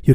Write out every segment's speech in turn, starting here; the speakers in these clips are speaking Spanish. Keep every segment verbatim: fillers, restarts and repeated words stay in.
you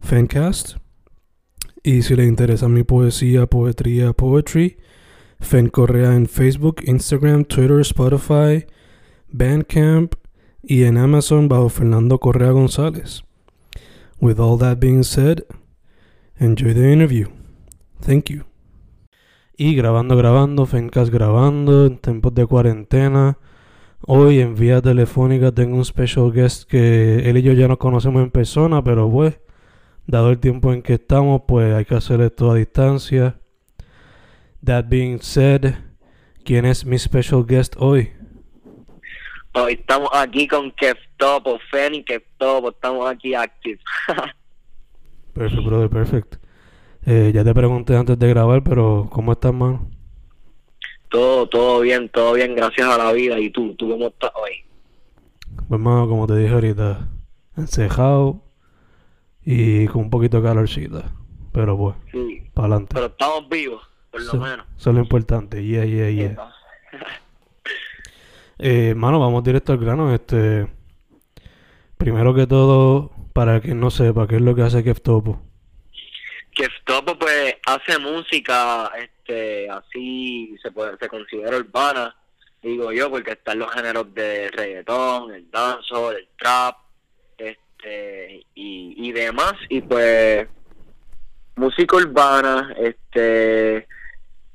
Fencast. Y si le interesa mi poesía, poetría, poetry, Fen Correa en Facebook, Instagram, Twitter, Spotify, Bandcamp y en Amazon bajo Fernando Correa González. With all that being said, enjoy the interview. Thank you. Y grabando, grabando, Fencast grabando en tiempos de cuarentena. Hoy en vía telefónica tengo un special guest que él y yo ya nos conocemos en persona, pero pues dado el tiempo en que estamos, pues hay que hacer esto a distancia. That being said, ¿quién es mi special guest hoy? Hoy estamos aquí con Keftopo, Feni Keftopo, estamos aquí active. Perfecto, brother, perfecto. Eh, ya te pregunté antes de grabar, pero ¿cómo estás, mano? Todo, todo bien, todo bien, gracias a la vida. ¿Y tú? ¿Tú cómo estás hoy? Pues, mano, como te dije ahorita, encejado y con un poquito de calorcita, pero pues, sí, para adelante. Pero estamos vivos, por lo so, menos. Eso es lo importante, yeah, yeah, yeah. eh, mano, vamos directo al grano. Este, primero que todo, para quien no sepa, ¿qué es lo que hace Keftopo? Keftopo, pues, hace música, este, así se puede, se considera urbana, digo yo, porque están los géneros de reggaetón, el danzo, el trap, este, Eh, y, y demás, y pues música urbana, este,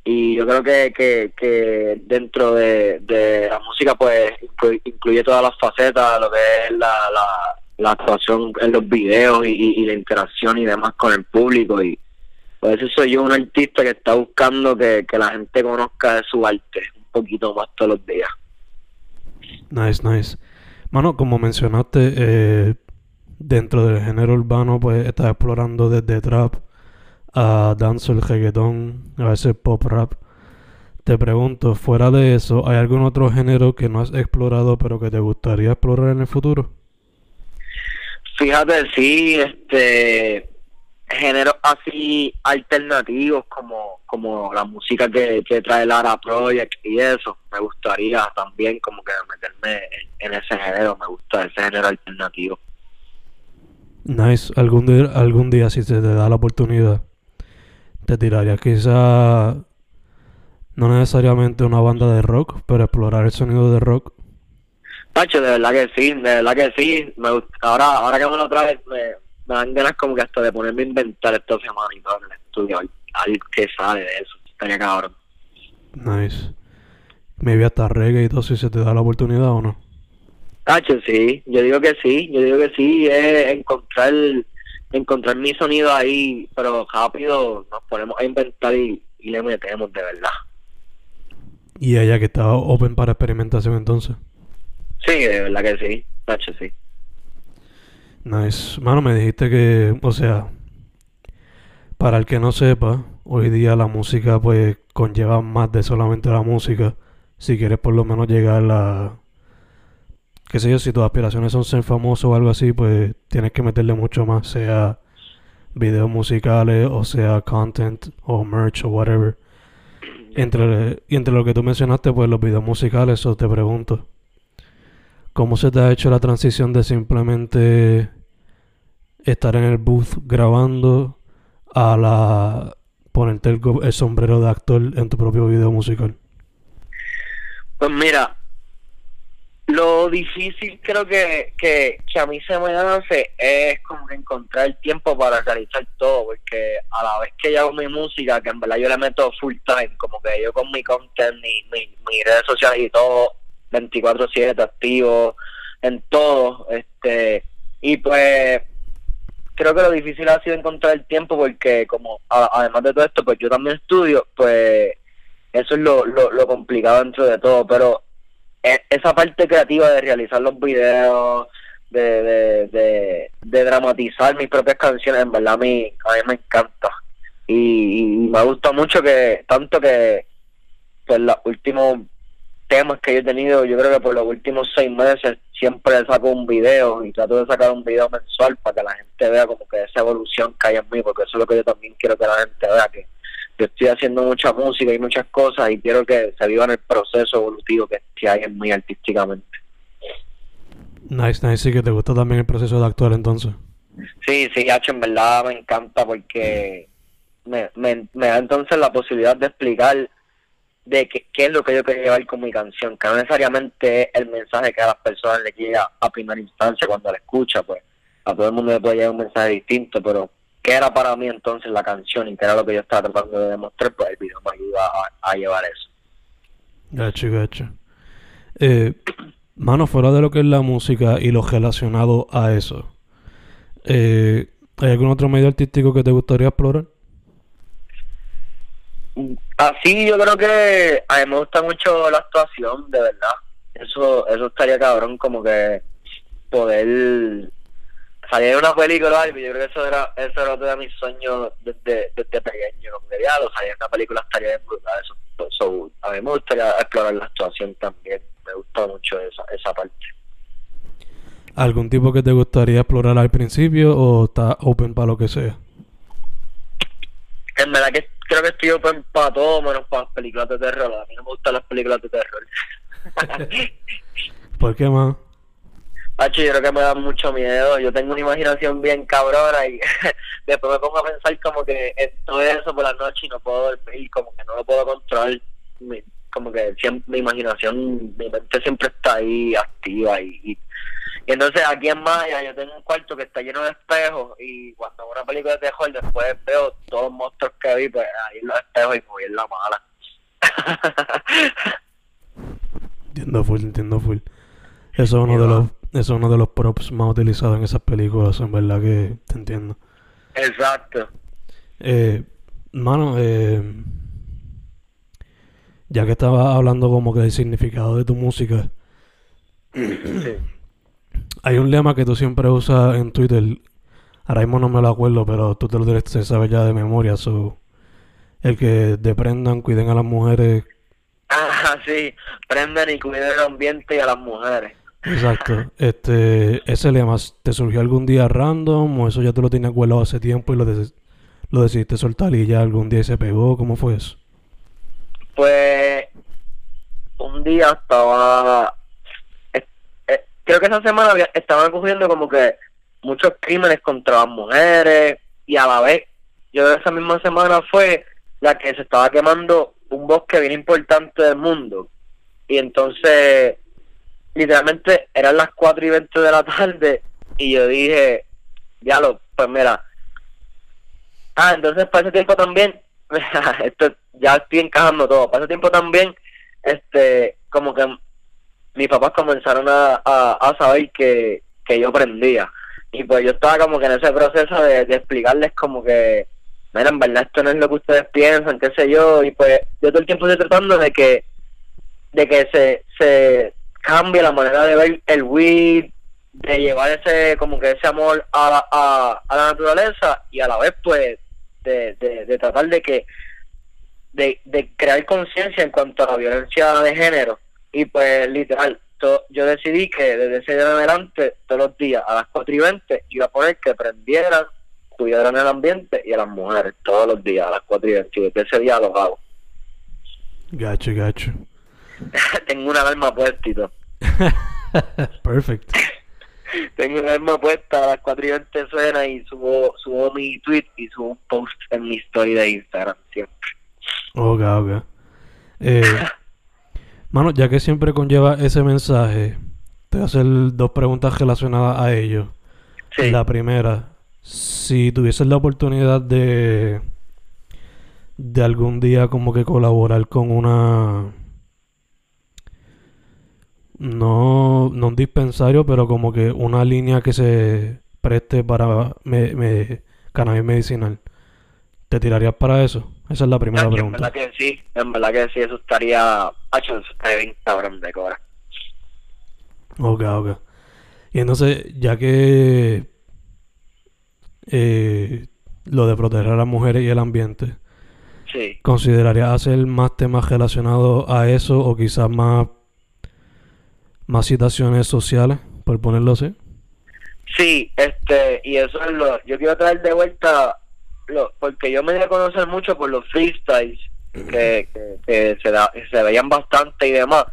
y yo creo que que, que dentro de, de la música pues incluye todas las facetas, lo que es la la, la actuación en los videos y, y, y la interacción y demás con el público, y por eso soy yo un artista que está buscando que, que la gente conozca de su arte un poquito más todos los días. Nice, nice. Mano, como mencionaste, eh dentro del género urbano, pues estás explorando desde trap a dancehall, reggaetón, a veces pop rap. Te pregunto, fuera de eso, ¿hay algún otro género que no has explorado pero que te gustaría explorar en el futuro? Fíjate, sí, este, géneros así alternativos como, como la música que, que trae Lara Project y eso. Me gustaría también como que meterme en, en ese género, me gusta ese género alternativo. Nice. Algún día, algún día si se te da la oportunidad, te tirarías quizá no necesariamente una banda de rock, pero explorar el sonido de rock. Tacho, de verdad que sí, de verdad que sí. Me gusta. Ahora, ahora que me lo traes, me, me dan ganas como que hasta de ponerme a inventar esta semana y todo en el estudio, algo que sale de eso, estaría cabrón. Nice. Maybe hasta reggae y todo si se te da la oportunidad o no. H, sí, yo digo que sí, yo digo que sí, es encontrar, encontrar mi sonido ahí, pero rápido nos ponemos a inventar y, y le metemos de verdad. ¿Y allá que está open para experimentación entonces? Sí, de verdad que sí, H, sí. Nice. Mano, me dijiste que, o sea, para el que no sepa, hoy día la música pues conlleva más de solamente la música, si quieres por lo menos llegar a la... qué sé yo, si tus aspiraciones son ser famoso o algo así, pues tienes que meterle mucho más, sea videos musicales o sea content o merch o whatever. Entre, y entre lo que tú mencionaste, pues los videos musicales, eso te pregunto, ¿cómo se te ha hecho la transición de simplemente estar en el booth grabando a la ponerte el, el sombrero de actor en tu propio video musical? Pues mira, Lo difícil creo que, que, que a mí se me hace es como que encontrar el tiempo para realizar todo, porque a la vez que yo hago mi música, que en verdad yo le meto full time, como que yo con mi content, mi, mi, mis redes sociales y todo, veinticuatro siete activo en todo, este, y pues creo que lo difícil ha sido encontrar el tiempo, porque como a, además de todo esto, pues yo también estudio, pues eso es lo, lo, lo complicado dentro de todo, pero esa parte creativa de realizar los videos, de, de, de, de dramatizar mis propias canciones, en verdad a mí, a mí me encanta, y, y me gusta mucho, que tanto que pues los últimos temas que yo he tenido, yo creo que por los últimos seis meses siempre saco un video, y trato de sacar un video mensual para que la gente vea como que esa evolución que hay en mí, porque eso es lo que yo también quiero que la gente vea, que yo estoy haciendo mucha música y muchas cosas, y quiero que se viva en el proceso evolutivo que, que hay en mí artísticamente. Nice, nice. ¿Y que te gusta también el proceso de actuar entonces? Sí, sí, H, en verdad me encanta, porque me, me, me da entonces la posibilidad de explicar de qué, qué es lo que yo quiero llevar con mi canción, que no necesariamente es el mensaje que a las personas les llega a primera instancia cuando la escucha, pues a todo el mundo le puede llegar un mensaje distinto, pero que era para mí entonces la canción y que era lo que yo estaba tratando de demostrar, pues el video me ayuda a, a llevar eso. Gacho, gacho. Eh, mano, fuera de lo que es la música y lo relacionado a eso, eh, ¿hay algún otro medio artístico que te gustaría explorar? Así yo creo que a mí me gusta mucho la actuación, de verdad. Eso, eso estaría cabrón, como que poder salir de una película, y yo creo que eso era, eso era otro de mis sueños desde, desde pequeño, como que ya lo salía en una película, estaría bien brutal. Eso, eso, a mí me gustaría explorar la actuación también, me gusta mucho esa, esa parte. ¿Algún tipo que te gustaría explorar al principio o está open para lo que sea? En verdad que creo que estoy open para todo menos para las películas de terror. A mí no me gustan las películas de terror. ¿Por qué, man? Pacho, yo creo que me da mucho miedo. Yo tengo una imaginación bien cabrona y después me pongo a pensar como que todo eso por la noche y no puedo dormir, como que no lo puedo controlar. Mi, como que siempre, mi imaginación, mi mente siempre está ahí activa. Y, y, y entonces aquí en Maya yo tengo un cuarto que está lleno de espejos, y cuando veo una película de terror después veo todos los monstruos que vi, pues ahí en los espejos y me voy en la mala. Entiendo full, entiendo full. Eso es uno de los... Eso es uno de los props más utilizados en esas películas, en verdad que te entiendo. Exacto. Eh, mano, eh, ya que estabas hablando como que del significado de tu música, sí. Hay un lema que tú siempre usas en Twitter, ahora mismo no me lo acuerdo, pero tú te lo tienes que saber ya de memoria, so, el que deprendan, cuiden a las mujeres. Ah, sí, prendan y cuiden el ambiente y a las mujeres. Exacto. Este, ¿ese lema te surgió algún día random o eso ya tú lo tenías guardado hace tiempo y lo, de- lo decidiste soltar y ya algún día se pegó? ¿Cómo fue eso? Pues un día estaba... Eh, eh, creo que esa semana había, estaban ocurriendo como que muchos crímenes contra las mujeres, y a la vez, yo esa misma semana fue la que se estaba quemando un bosque bien importante del mundo. Y entonces... literalmente eran las cuatro y veinte de la tarde y yo dije, ya lo, pues mira, ah, entonces para ese tiempo también, esto ya estoy encajando todo, para ese tiempo también, este, como que mis papás comenzaron a, a, a saber que, que yo prendía, y pues yo estaba como que en ese proceso de, de explicarles como que, mira, en verdad esto no es lo que ustedes piensan, qué sé yo, y pues yo todo el tiempo estoy tratando de que, de que se, se cambia la manera de ver el weed, de llevar ese como que ese amor a la, a, a la naturaleza, y a la vez pues de, de, de tratar de que de, de crear conciencia en cuanto a la violencia de género. Y pues literal to, yo decidí que desde ese día en adelante todos los días a las cuatro y veinte iba a poner que prendieran, cuidaran el ambiente y a las mujeres, todos los días a las cuatro y veinte, y desde ese día los hago. Gacho, gacho. Tengo una alarma puesta y todo. Perfecto. Tengo una alarma puesta, a las cuatro y veinte suena y subo, subo mi tweet y subo un post en mi story de Instagram siempre. Ok, ok. Eh, mano, ya que siempre conlleva ese mensaje, Te voy a hacer dos preguntas relacionadas a ello. Sí. La primera, si tuvieses la oportunidad de de algún día como que colaborar con una, no, no un dispensario, pero como que una línea que se preste para me, me, cannabis medicinal, ¿te tirarías para eso? Esa es la primera no, pregunta. En verdad que sí, en verdad que sí, eso estaría hecho en Instagram de cobra. Ok, ok. Y entonces, ya que eh, lo de proteger a las mujeres y el ambiente, sí, ¿considerarías hacer más temas relacionados a eso o quizás más, más citaciones sociales, por ponerlo así? Sí, este, y eso es lo... Yo quiero traer de vuelta, lo, porque yo me di a conocer mucho por los freestyles que, que, que se, da, se veían bastante y demás.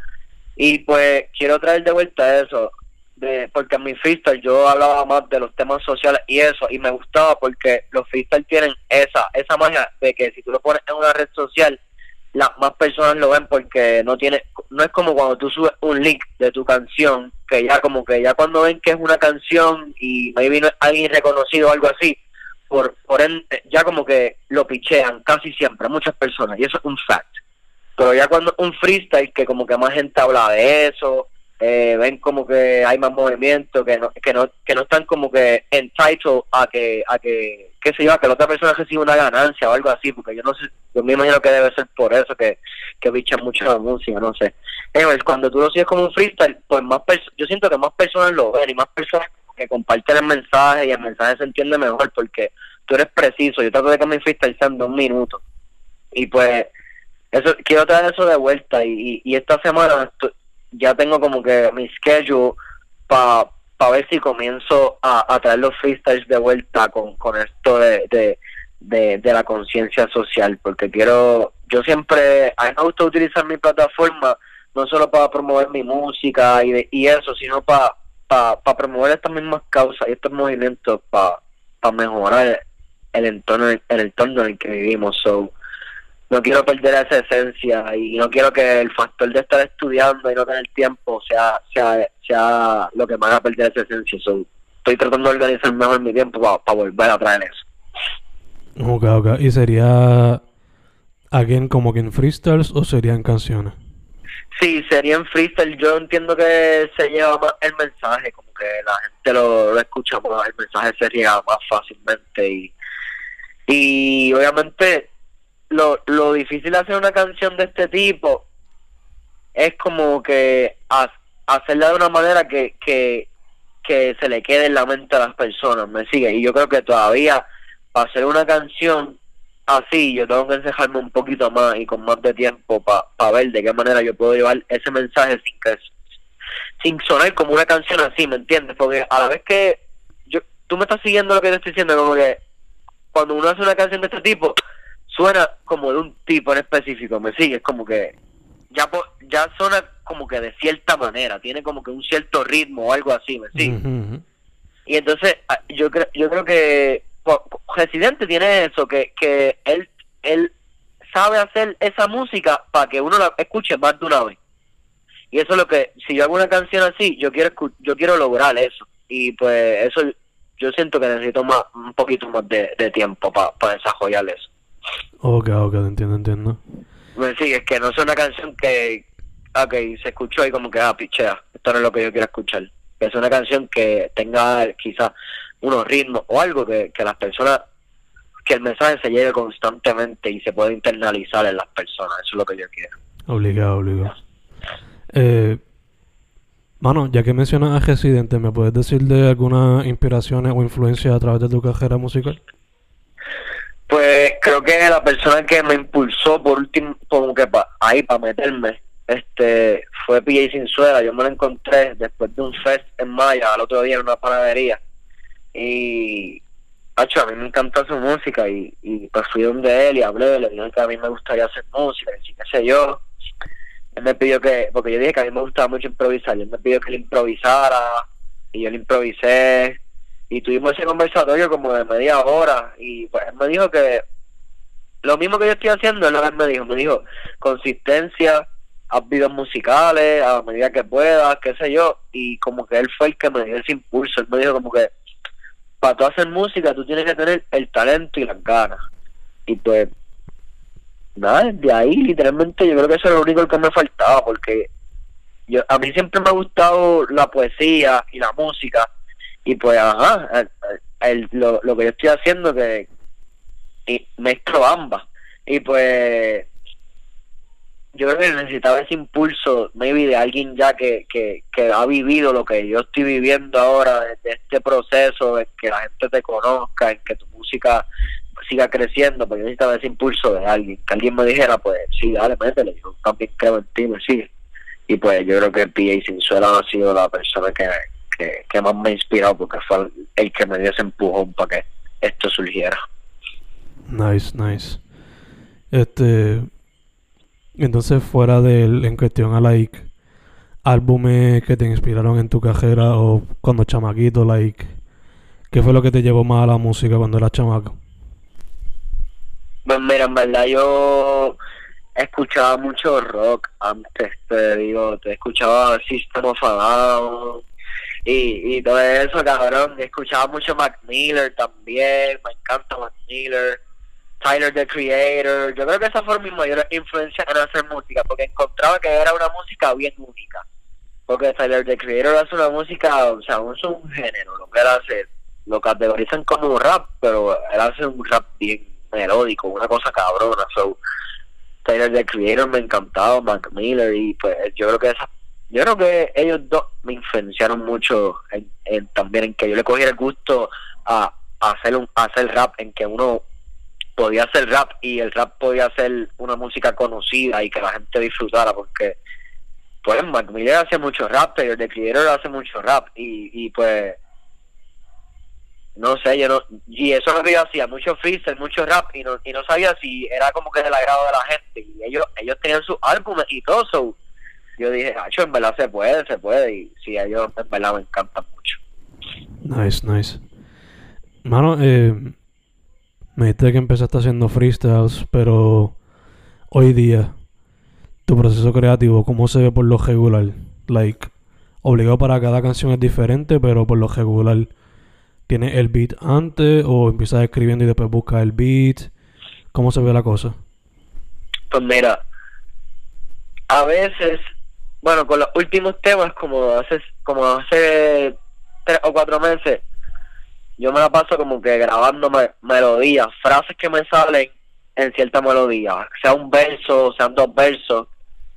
Y pues quiero traer de vuelta eso, de, porque en mi freestyle yo hablaba más de los temas sociales y eso, y me gustaba porque los freestyle tienen esa esa magia de que si tú lo pones en una red social, las más personas lo ven, porque no tiene, no es como cuando tú subes un link de tu canción, que ya como que ya cuando ven que es una canción y ahí vino alguien reconocido o algo así, por, por ende, ya como que lo pichean casi siempre, muchas personas, y eso es un fact. Pero ya cuando un freestyle que como que más gente habla de eso, eh, ven como que hay más movimiento, que no, que no, que no están como que entitled a que, a que, qué sé yo, a que la otra persona reciba una ganancia o algo así, porque yo no sé, yo me imagino que debe ser por eso que, que bichan mucho la música, no sé. Anyways, cuando tú lo sigues como un freestyle, pues más perso- yo siento que más personas lo ven y más personas que comparten el mensaje, y el mensaje se entiende mejor porque tú eres preciso. Yo trato de que mi freestyle sea en dos minutos. Y pues eso, quiero traer eso de vuelta, y, y, y esta semana tu, ya tengo como que mi schedule para pa ver si comienzo a, a traer los freestyles de vuelta con, con esto de, de, de, de la conciencia social, porque quiero, yo siempre, a mí me gusta utilizar mi plataforma no solo para promover mi música y, de, y eso, sino para pa, pa promover estas mismas causas y estos movimientos para pa mejorar el entorno, el entorno en el que vivimos, so no quiero perder esa esencia y no quiero que el factor de estar estudiando y no tener tiempo sea sea sea lo que me haga perder esa esencia. So, estoy tratando de organizar mejor mi tiempo para pa volver a traer eso. Ok, ok. ¿Y sería again como que en freestyles o serían canciones? Sí, sería en freestyle. Yo entiendo que se lleva más el mensaje, como que la gente lo, lo escucha más, el mensaje se llega más fácilmente y, y obviamente... Lo, lo difícil de hacer una canción de este tipo es como que ha, hacerla de una manera que, que, que se le quede en la mente a las personas, ¿me sigue? Y yo creo que todavía para hacer una canción así yo tengo que enseñarme un poquito más y con más de tiempo para pa ver de qué manera yo puedo llevar ese mensaje sin que sin sonar como una canción así, ¿me entiendes? Porque a la vez que yo, tú me estás siguiendo lo que te estoy diciendo, como que cuando uno hace una canción de este tipo suena como de un tipo en específico, ¿me sigues? Como que ya po- ya suena como que de cierta manera, tiene como que un cierto ritmo o algo así, ¿me sigues? Uh-huh. Y entonces yo creo yo creo que pues, Residente tiene eso, que que él él sabe hacer esa música para que uno la escuche más de una vez. Y eso es lo que, si yo hago una canción así, yo quiero escu- yo quiero lograr eso. Y pues eso yo siento que necesito más, un poquito más de, de tiempo para pa desarrollar eso. Ok, ok, entiendo, entiendo. Pues sí, es que no es una canción que, ok, se escuchó y como que, ah, pichea, esto no es lo que yo quiero escuchar. Es una canción que tenga quizás unos ritmos o algo que, que las personas, que el mensaje se lleve constantemente y se pueda internalizar en las personas. Eso es lo que yo quiero. Obligado, obligado. Eh, mano, ya que mencionas a Residente, ¿me puedes decir de algunas inspiraciones o influencias a través de tu carrera musical? Pues creo que la persona que me impulsó por último, como que pa, ahí para meterme, este, fue P J Sin Suela. Yo me lo encontré después de un fest en Maya, al otro día en una panadería. Y, acho, a mí me encanta su música y, y pues fui donde él y hablé, le dije que a mí me gustaría hacer música, y qué sé yo. Él me pidió que, porque yo dije que a mí me gustaba mucho improvisar, y él me pidió que le improvisara, y yo le improvisé. Y tuvimos ese conversatorio como de media hora y pues él me dijo que lo mismo que yo estoy haciendo es lo que él me dijo, me dijo consistencia, haz videos musicales a medida que puedas, qué sé yo. Y como que él fue el que me dio ese impulso. Él me dijo como que para tú hacer música tú tienes que tener el talento y las ganas. Y pues nada, de ahí literalmente yo creo que eso era lo único que me faltaba, porque yo, a mí siempre me ha gustado la poesía y la música. Y pues ajá, el, el, lo, lo que yo estoy haciendo que y mezclo ambas. Y pues yo creo que necesitaba ese impulso, maybe de alguien ya que, que, que ha vivido lo que yo estoy viviendo ahora, de este proceso, de que la gente te conozca, en que tu música siga creciendo. Porque yo necesitaba ese impulso de alguien, que alguien me dijera, pues sí, dale, métele, yo también creo en ti, me sigue. Y pues yo creo que P J Sin Suela ha sido la persona que, que, que más me ha inspirado, porque fue el que me dio ese empujón para que esto surgiera. Nice, nice. Este... Entonces, fuera del, en cuestión a, like, álbumes que te inspiraron en tu carrera o cuando chamaquito, like, ¿qué fue lo que te llevó más a la música cuando eras chamaco? Pues mira, en verdad yo escuchaba mucho rock antes, te digo, te escuchaba System of a Down y, y todo eso, cabrón. Escuchaba mucho Mac Miller también, me encanta Mac Miller. Tyler the Creator. Yo creo que esa fue mi mayor influencia en hacer música, porque encontraba que era una música bien única, porque Tyler the Creator hace una música, o sea, es un género, lo que él hace, lo categorizan como rap, pero él hace un rap bien melódico, una cosa cabrona. So, Tyler the Creator me encantaba, Mac Miller, y pues yo creo que esa, yo creo que ellos dos me influenciaron mucho en, en, también en que yo le cogiera el gusto a, a hacer un, a hacer rap, en que uno podía hacer rap y el rap podía ser una música conocida y que la gente disfrutara, porque pues Mac Miller hace mucho rap, Tyler the Creator hace mucho rap y, y pues no sé, yo no, y eso es lo que yo hacía, mucho freestyle, mucho rap, y no, y no sabía si era como que del agrado de la gente, y ellos, ellos tenían sus álbumes y todo, so yo dije, acho, en verdad se puede, se puede, y sí, a ellos en verdad me encantan mucho. Nice, nice. Mano, eh me dijiste que empezaste haciendo freestyles, pero hoy día tu proceso creativo, ¿cómo se ve por lo regular? Like, obligado para cada canción es diferente, pero por lo regular, ¿tienes el beat antes o empiezas escribiendo y después buscas el beat? ¿Cómo se ve la cosa? Pues mira, a veces, bueno, con los últimos temas, como hace, como hace tres o cuatro meses, yo me la paso como que grabando me melodías, frases que me salen en cierta melodía, sea un verso, sean dos versos,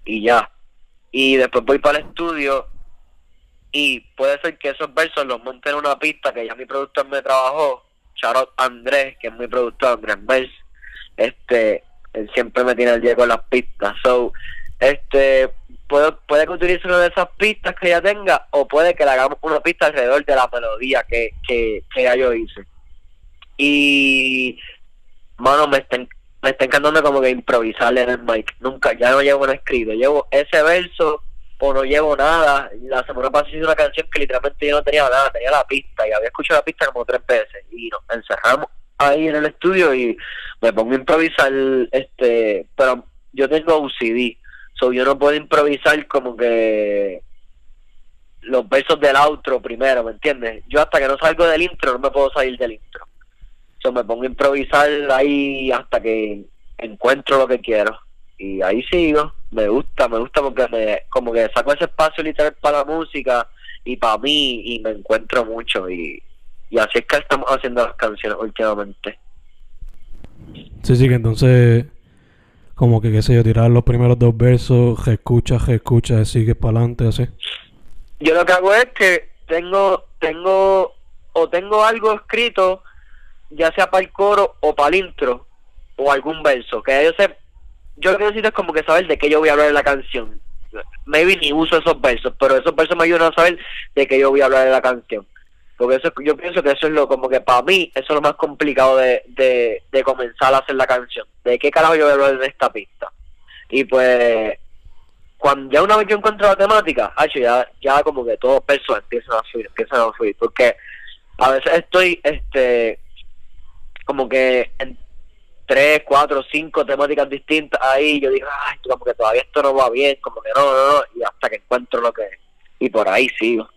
y ya. Y después voy para el estudio, y puede ser que esos versos los monte en una pista que ya mi productor me trabajó, Charot Andrés, que es mi productor, Andrés Vers, este, él siempre me tiene al día con las pistas. So, este, puedo, puede que utilice una de esas pistas que ya tenga, o puede que le hagamos una pista alrededor de la melodía que, que, que ya yo hice. Y mano, me está, me está encantando como que improvisarle en el mic. Nunca, ya no llevo un escrito, llevo ese verso o no llevo nada. La semana pasada hice una canción que literalmente yo no tenía nada, tenía la pista, y había escuchado la pista como tres veces, y nos encerramos ahí en el estudio y me pongo a improvisar, este, pero yo tengo O C D. So, yo no puedo improvisar como que los versos del outro primero, ¿me entiendes? Yo hasta que no salgo del intro, no me puedo salir del intro. So, me pongo a improvisar ahí hasta que encuentro lo que quiero. Y ahí sigo. Me gusta, me gusta porque me, como que saco ese espacio literal para la música y para mí, y me encuentro mucho. Y, y así es que estamos haciendo las canciones últimamente. Sí, sí, que entonces... Como que, qué sé yo, tirar los primeros dos versos, reescucha, reescucha, sigue para adelante, así. Yo lo que hago es que tengo, tengo, o tengo algo escrito, ya sea para el coro o para el intro, o algún verso, que yo sé, yo lo que necesito es como que saber de qué yo voy a hablar en la canción. Maybe ni uso esos versos, pero esos versos me ayudan a saber de qué yo voy a hablar en la canción. Porque eso, yo pienso que eso es lo, como que para mí, eso es lo más complicado de, de, de comenzar a hacer la canción. ¿De qué carajo yo voy a hablar en esta pista? Y pues, cuando ya una vez yo encuentro la temática, hacho, ya, ya como que todos los versos empiezan a subir, empiezan a subir. Porque a veces estoy, este, como que en, tres, cuatro, cinco temáticas distintas ahí, yo digo, ay, como que todavía esto no va bien, como que no, no, no, y hasta que encuentro lo que es. Y por ahí sigo.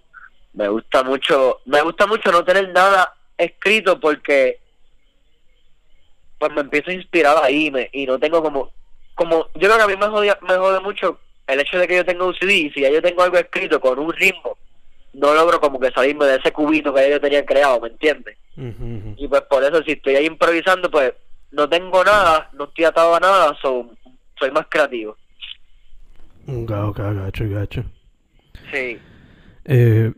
Me gusta mucho, me gusta mucho no tener nada escrito porque pues me empiezo a inspirar ahí, me, y no tengo como, como, yo creo que a mí me jode, me jode mucho el hecho de que yo tenga un C D, y si ya yo tengo algo escrito con un ritmo, no logro como que salirme de ese cubito que yo tenía creado, ¿me entiendes? Uh -huh, uh -huh. Y pues por eso, si estoy ahí improvisando, pues no tengo nada, no estoy atado a nada, so, soy más creativo. Gacho, gacho, gacho. Sí. Eh,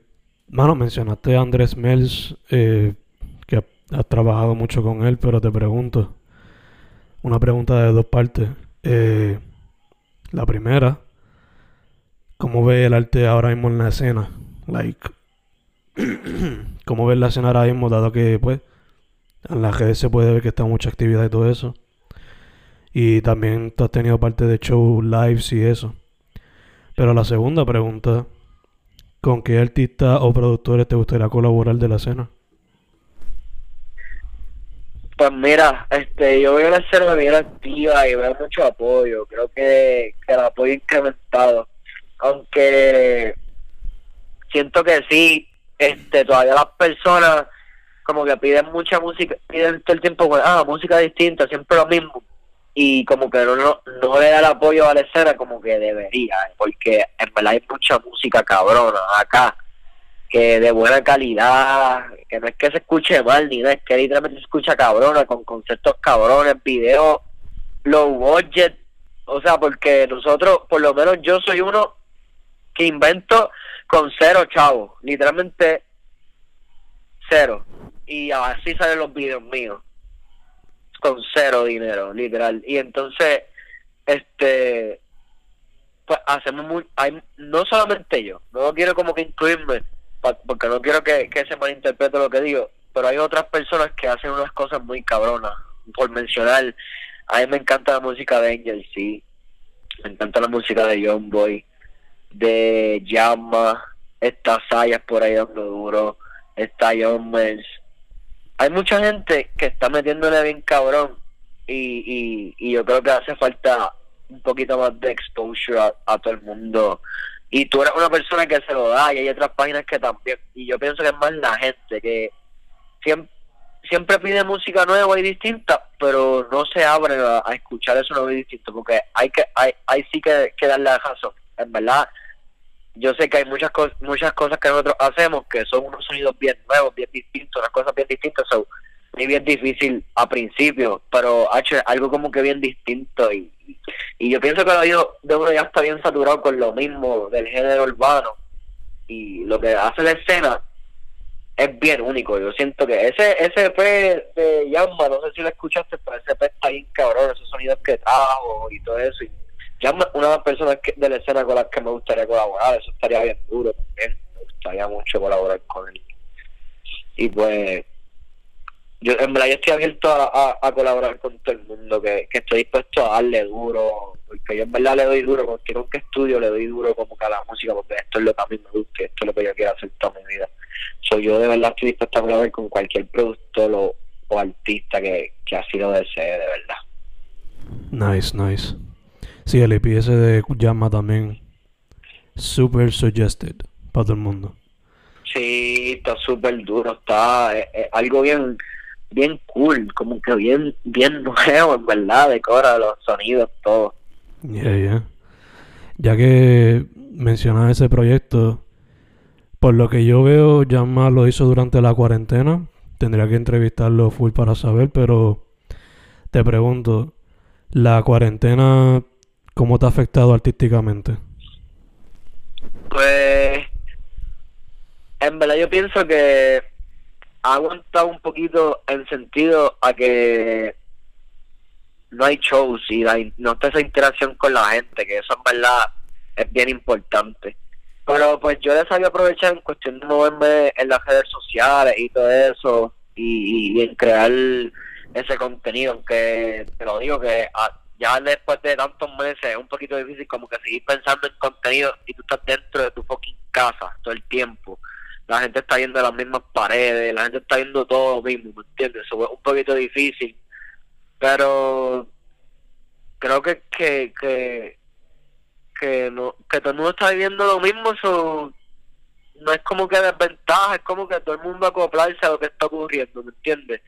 mano, mencionaste a Andrés Vers, eh, que has trabajado mucho con él, pero te pregunto, una pregunta de dos partes. Eh, la primera, ¿cómo ves el arte ahora mismo en la escena? Like, ¿cómo ves la escena ahora mismo, dado que, pues, en las redes se puede ver que está mucha actividad y todo eso? Y también tú has tenido parte de show, lives y eso. Pero la segunda pregunta, ¿con qué artistas o productores te gustaría colaborar de la escena? Pues mira, este, yo veo la escena bien activa y veo mucho apoyo. Creo que, que el apoyo incrementado. Aunque siento que sí, este, todavía las personas como que piden mucha música, piden todo el tiempo, ah, música distinta, siempre lo mismo, y como que no, no, no le da el apoyo a la escena como que debería, porque en verdad hay mucha música cabrona acá, que de buena calidad, que no es que se escuche mal, ni nada, es que literalmente se escucha cabrona, con conceptos cabrones, videos, low budget, o sea, porque nosotros, por lo menos yo soy uno que invento con cero chavo, literalmente cero, y así salen los videos míos, con cero dinero, literal, y entonces, este, pues hacemos muy, hay, no solamente yo, no quiero como que incluirme, pa, porque no quiero que, que se malinterprete lo que digo, pero hay otras personas que hacen unas cosas muy cabronas, por mencionar, a mí me encanta la música de Angel, sí, me encanta la música de John Boy, de Yamba, estas Sayas por ahí dando duro, está John Mills. Hay mucha gente que está metiéndole bien cabrón y, y, y yo creo que hace falta un poquito más de exposure a, a todo el mundo, y tú eres una persona que se lo da, y hay otras páginas que también, y yo pienso que es más la gente que siempre, siempre pide música nueva y distinta, pero no se abren a, a escuchar eso nuevo y distinto, porque hay que hay, hay sí que, que darle la razón. En verdad, yo sé que hay muchas, co muchas cosas que nosotros hacemos que son unos sonidos bien nuevos, bien distintos, unas cosas bien distintas, so, es bien difícil a principio, pero ha hecho algo como que bien distinto, y, y yo pienso que el oído de uno ya está bien saturado con lo mismo del género urbano, y lo que hace la escena es bien único. Yo siento que ese ese E P de Yamba, no sé si lo escuchaste, pero ese E P está bien cabrón, esos sonidos que trajo y todo eso, y ya una de las personas que, de la escena con las que me gustaría colaborar, eso estaría bien duro también, me gustaría mucho colaborar con él. Y pues, yo en verdad yo estoy abierto a, a, a colaborar con todo el mundo, que, que estoy dispuesto a darle duro, porque yo en verdad le doy duro, porque con que estudio le doy duro como que a la música, porque esto es lo que a mí me gusta, esto es lo que yo quiero hacer toda mi vida. So, yo de verdad estoy dispuesto a colaborar con cualquier productor o, o artista que, que así lo desee, de verdad. Nice, nice. Sí, el E P S de Llama también, super suggested para todo el mundo. Sí, está súper duro, está eh, eh, algo bien bien cool, como que bien bien nuevo, en verdad, decora los sonidos, todo. Yeah, yeah. Ya que mencionas ese proyecto, por lo que yo veo, Llama lo hizo durante la cuarentena, tendría que entrevistarlo full para saber, pero te pregunto, ¿la cuarentena cómo te ha afectado artísticamente? Pues, en verdad yo pienso que ha aguantado un poquito en sentido a que no hay shows y hay, no está esa interacción con la gente, que eso en verdad es bien importante. Pero pues yo les sabía aprovechar en cuestión de moverme en las redes sociales y todo eso, y, y, y en crear ese contenido, aunque te lo digo que a, ya después de tantos meses es un poquito difícil como que seguir pensando en contenido y tú estás dentro de tu fucking casa todo el tiempo. La gente está viendo las mismas paredes, la gente está viendo todo lo mismo, ¿me entiendes? Eso es un poquito difícil. pero creo que que que, que no que todo el mundo está viviendo lo mismo, so, no es como que desventaja, es como que todo el mundo acoplarse a lo que está ocurriendo, ¿me entiendes?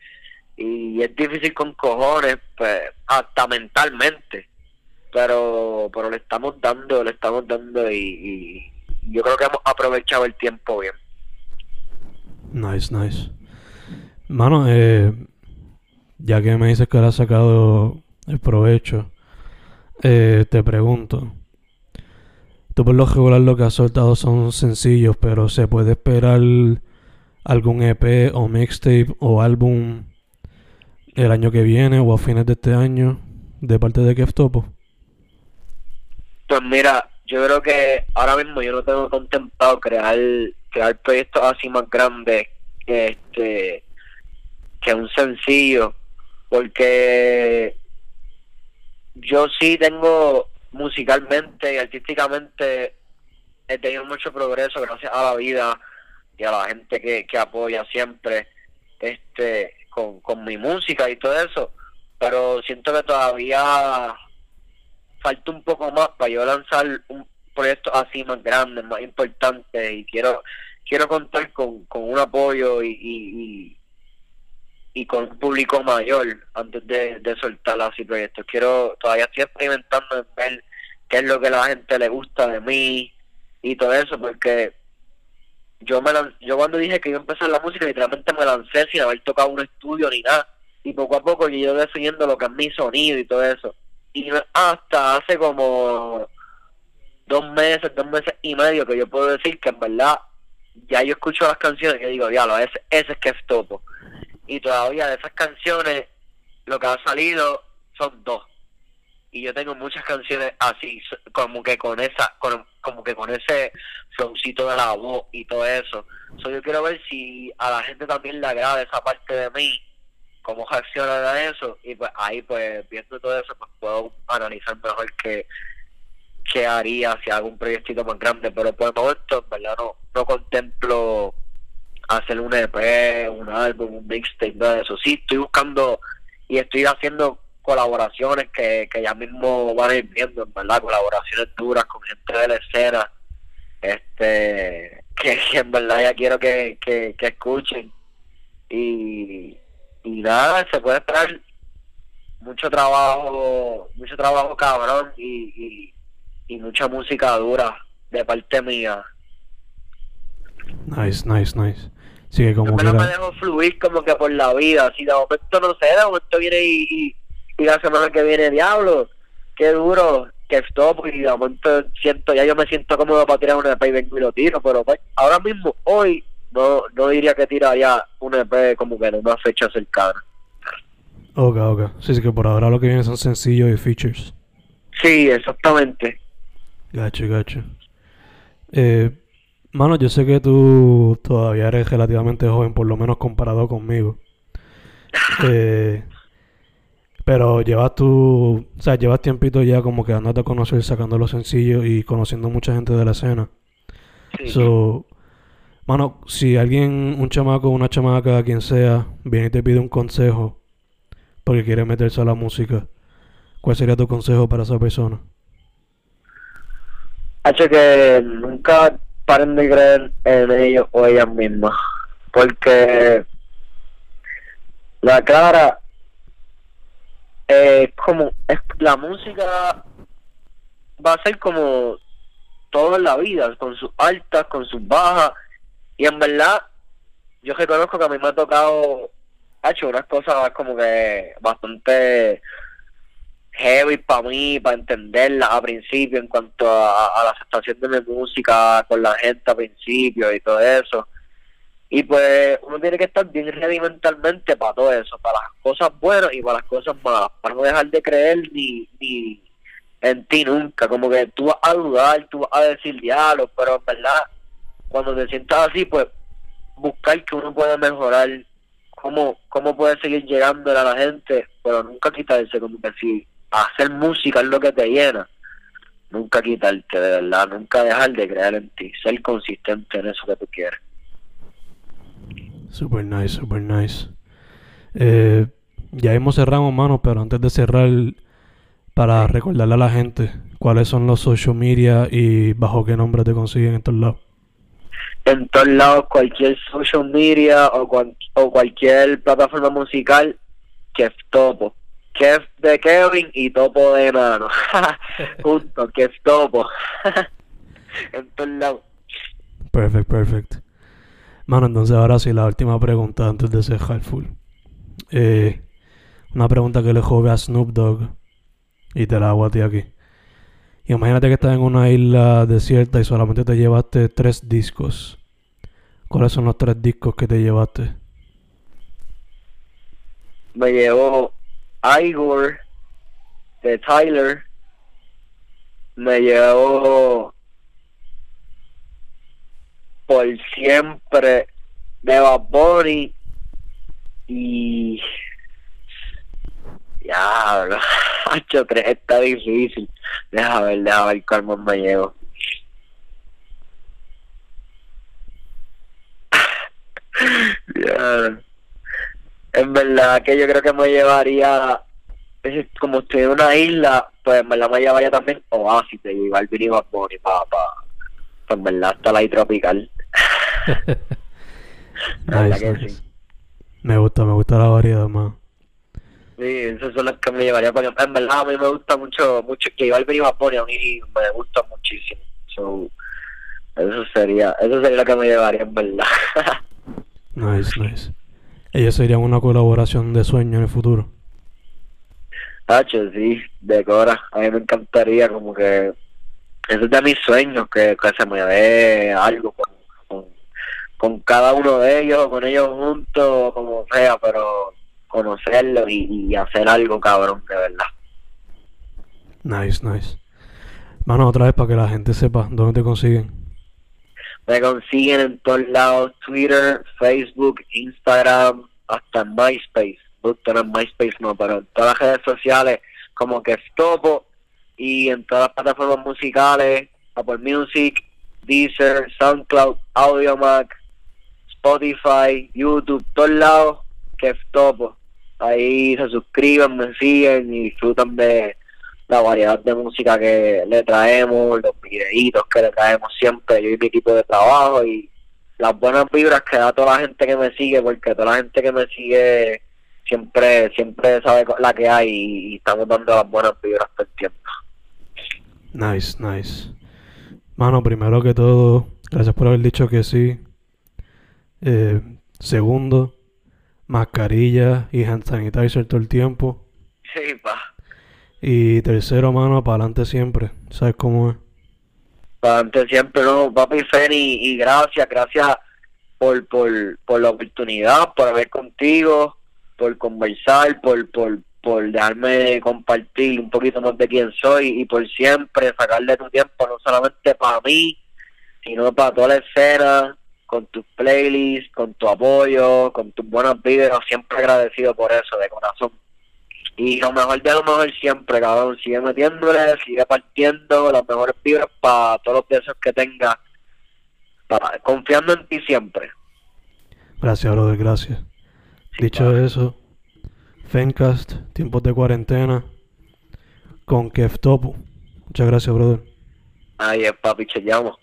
Y es difícil con cojones, pues, hasta mentalmente, pero pero le estamos dando, le estamos dando y, y yo creo que hemos aprovechado el tiempo bien. Nice, nice. Mano, eh, ya que me dices que le has sacado el provecho, eh, te pregunto, tú por lo regular lo que has soltado son sencillos, pero ¿se puede esperar algún E P o mixtape o álbum el año que viene o a fines de este año de parte de Keftopo? Pues mira, yo creo que ahora mismo yo no tengo contemplado crear, crear proyectos así más grandes que, este, que un sencillo, porque yo sí tengo musicalmente y artísticamente he tenido mucho progreso gracias a la vida y a la gente que, que apoya siempre este con, con mi música y todo eso, pero siento que todavía falta un poco más para yo lanzar un proyecto así más grande, más importante, y quiero quiero contar con, con un apoyo y, y, y, y con un público mayor antes de, de soltar así proyectos. Quiero, todavía estoy experimentando en ver qué es lo que la gente le gusta de mí y todo eso, porque yo me lan- yo cuando dije que iba a empezar la música literalmente me lancé sin haber tocado un estudio ni nada, y poco a poco yo iba definiendo lo que es mi sonido y todo eso, y hasta hace como dos meses, dos meses y medio que yo puedo decir que en verdad ya yo escucho las canciones y digo, diablo, ese, ese es Keftopo, y todavía de esas canciones lo que ha salido son dos, y yo tengo muchas canciones así, como que con esa, con, como que con ese flowcito de la voz y todo eso. So, yo quiero ver si a la gente también le agrada esa parte de mí, cómo reaccionan a eso, y pues ahí pues viendo todo eso pues puedo analizar mejor qué, qué haría si hago un proyectito más grande, pero por el momento en verdad no, no contemplo hacer un E P, un álbum, un mixtape, nada de eso. Sí estoy buscando y estoy haciendo colaboraciones que, que ya mismo van a ir viendo, en verdad, colaboraciones duras con gente de la escena, este que, que en verdad ya quiero que, que, que escuchen, y y nada, se puede esperar mucho trabajo, mucho trabajo cabrón y, y, y mucha música dura de parte mía. Nice, nice, nice. Sí, que como yo no me dejo fluir como que por la vida, si de momento no sé, de momento viene y, y y la semana que viene, diablo, qué duro, Keftopo, y de momento siento, ya yo me siento cómodo para tirar un E P y vengo y lo tiro, pero pues, ahora mismo, hoy, no no diría que tiraría un E P como que en una fecha cercana. Ok, ok, sí, sí, que por ahora lo que viene son sencillos y features. Sí, exactamente. Gacho, gacho. Eh, mano, yo sé que tú todavía eres relativamente joven, por lo menos comparado conmigo. Eh... Pero llevas tú, o sea, llevas tiempito ya como que andando a conocer, sacando los sencillos y conociendo mucha gente de la escena. Sí. So, mano, si alguien, un chamaco, una chamaca, quien sea, viene y te pide un consejo porque quiere meterse a la música, ¿cuál sería tu consejo para esa persona? Hacho, que nunca paren de creer en ellos o ellas mismas, porque la cara... Eh, como es, la música va a ser como todo en la vida, con sus altas, con sus bajas, y en verdad yo reconozco que a mí me ha tocado, ha hecho unas cosas como que bastante heavy para mí, para entenderla a principio en cuanto a, a la aceptación de mi música con la gente a principio y todo eso, y pues uno tiene que estar bien ready mentalmente para todo eso, para las cosas buenas y para las cosas malas, para no dejar de creer ni, ni en ti nunca, como que tú vas a dudar, tú vas a decir diálogo, pero en verdad cuando te sientas así pues buscar que uno pueda mejorar, cómo, cómo puede seguir llegando a la gente, pero nunca quitarse, como que si hacer música es lo que te llena, nunca quitarte de verdad, nunca dejar de creer en ti, ser consistente en eso que tú quieres. Super nice, super nice. Eh, Ya hemos cerrado, mano, pero antes de cerrar, para recordarle a la gente cuáles son los social media y bajo qué nombre te consiguen en todos lados. En todos lados, cualquier social media o, cual, o cualquier plataforma musical, Keftopo. Kef de Kevin y Topo de Nano. Justo, Keftopo. En todos lados. Perfecto, perfecto. Mano, entonces ahora sí, la última pregunta antes de cerrar full. Eh, una pregunta que le jode a Snoop Dogg y te la hago a ti aquí. Imagínate que estás en una isla desierta y solamente te llevaste tres discos. ¿Cuáles son los tres discos que te llevaste? Me llevó Igor de Tyler. Me llevó Por Siempre de Bad Bunny. Y... ya, bro. ocho tres está difícil. Deja ver, deja ver cuál más me llevo. Yeah. En verdad que yo creo que me llevaría, como estoy en una isla, pues en verdad me llevaría también Oasis de J Balvin y Bad Bunny, papá. Pues en verdad está la tropical. La nice, que nice. Sí. Me gusta, me gusta la variedad, más. Sí, esas son las que me llevaría, porque en verdad a mí me gusta mucho, mucho que J Balvin y Bad Bunny a mí me gusta muchísimo. So, eso sería, eso sería lo que me llevaría, en verdad. Nice, nice. ¿Ellos serían una colaboración de sueño en el futuro? Hacho, sí, de Cora. A mí me encantaría, como que... eso es de mis sueños, que, que se me dé algo con, con, con cada uno de ellos, con ellos juntos, como sea, pero... conocerlo y, y hacer algo, cabrón, de verdad. Nice, nice. Mano, otra vez para que la gente sepa, ¿dónde te consiguen? Me consiguen en todos lados: Twitter, Facebook, Instagram, hasta MySpace. No tener MySpace, no, pero en todas las redes sociales, como que Keftopo, y en todas las plataformas musicales: Apple Music, Deezer, SoundCloud, AudioMac, Spotify, YouTube, todos lados, Keftopo. Ahí se suscriben, me siguen y disfrutan de la variedad de música que le traemos, los videitos que le traemos siempre, yo y mi equipo de trabajo, y las buenas vibras que da toda la gente que me sigue, porque toda la gente que me sigue siempre siempre sabe la que hay y estamos dando las buenas vibras todo el tiempo. Nice, nice. Mano, primero que todo, gracias por haber dicho que sí. Eh, segundo, mascarilla y hand sanitizer todo el tiempo. Sí, pa. Y tercero, mano, para adelante siempre. ¿Sabes cómo es? Para adelante siempre, no, papi Feni, y, y gracias, gracias por, por, por la oportunidad, por haber contigo, por conversar, por, por, por dejarme compartir un poquito más de quién soy y por siempre sacarle tu tiempo, no solamente para mí, sino para toda la escena, con tus playlists, con tu apoyo, con tus buenos videos, siempre agradecido por eso, de corazón. Y lo mejor de lo mejor siempre, cabrón, sigue metiéndole, sigue partiendo las mejores vibras para todos los deseos que tengas, para, confiando en ti siempre. Gracias, brother, gracias. Sí, dicho padre. Eso, Fencast, tiempos de cuarentena, con Keftopo. Muchas gracias, brother. Ahí es, papi, chequeamos.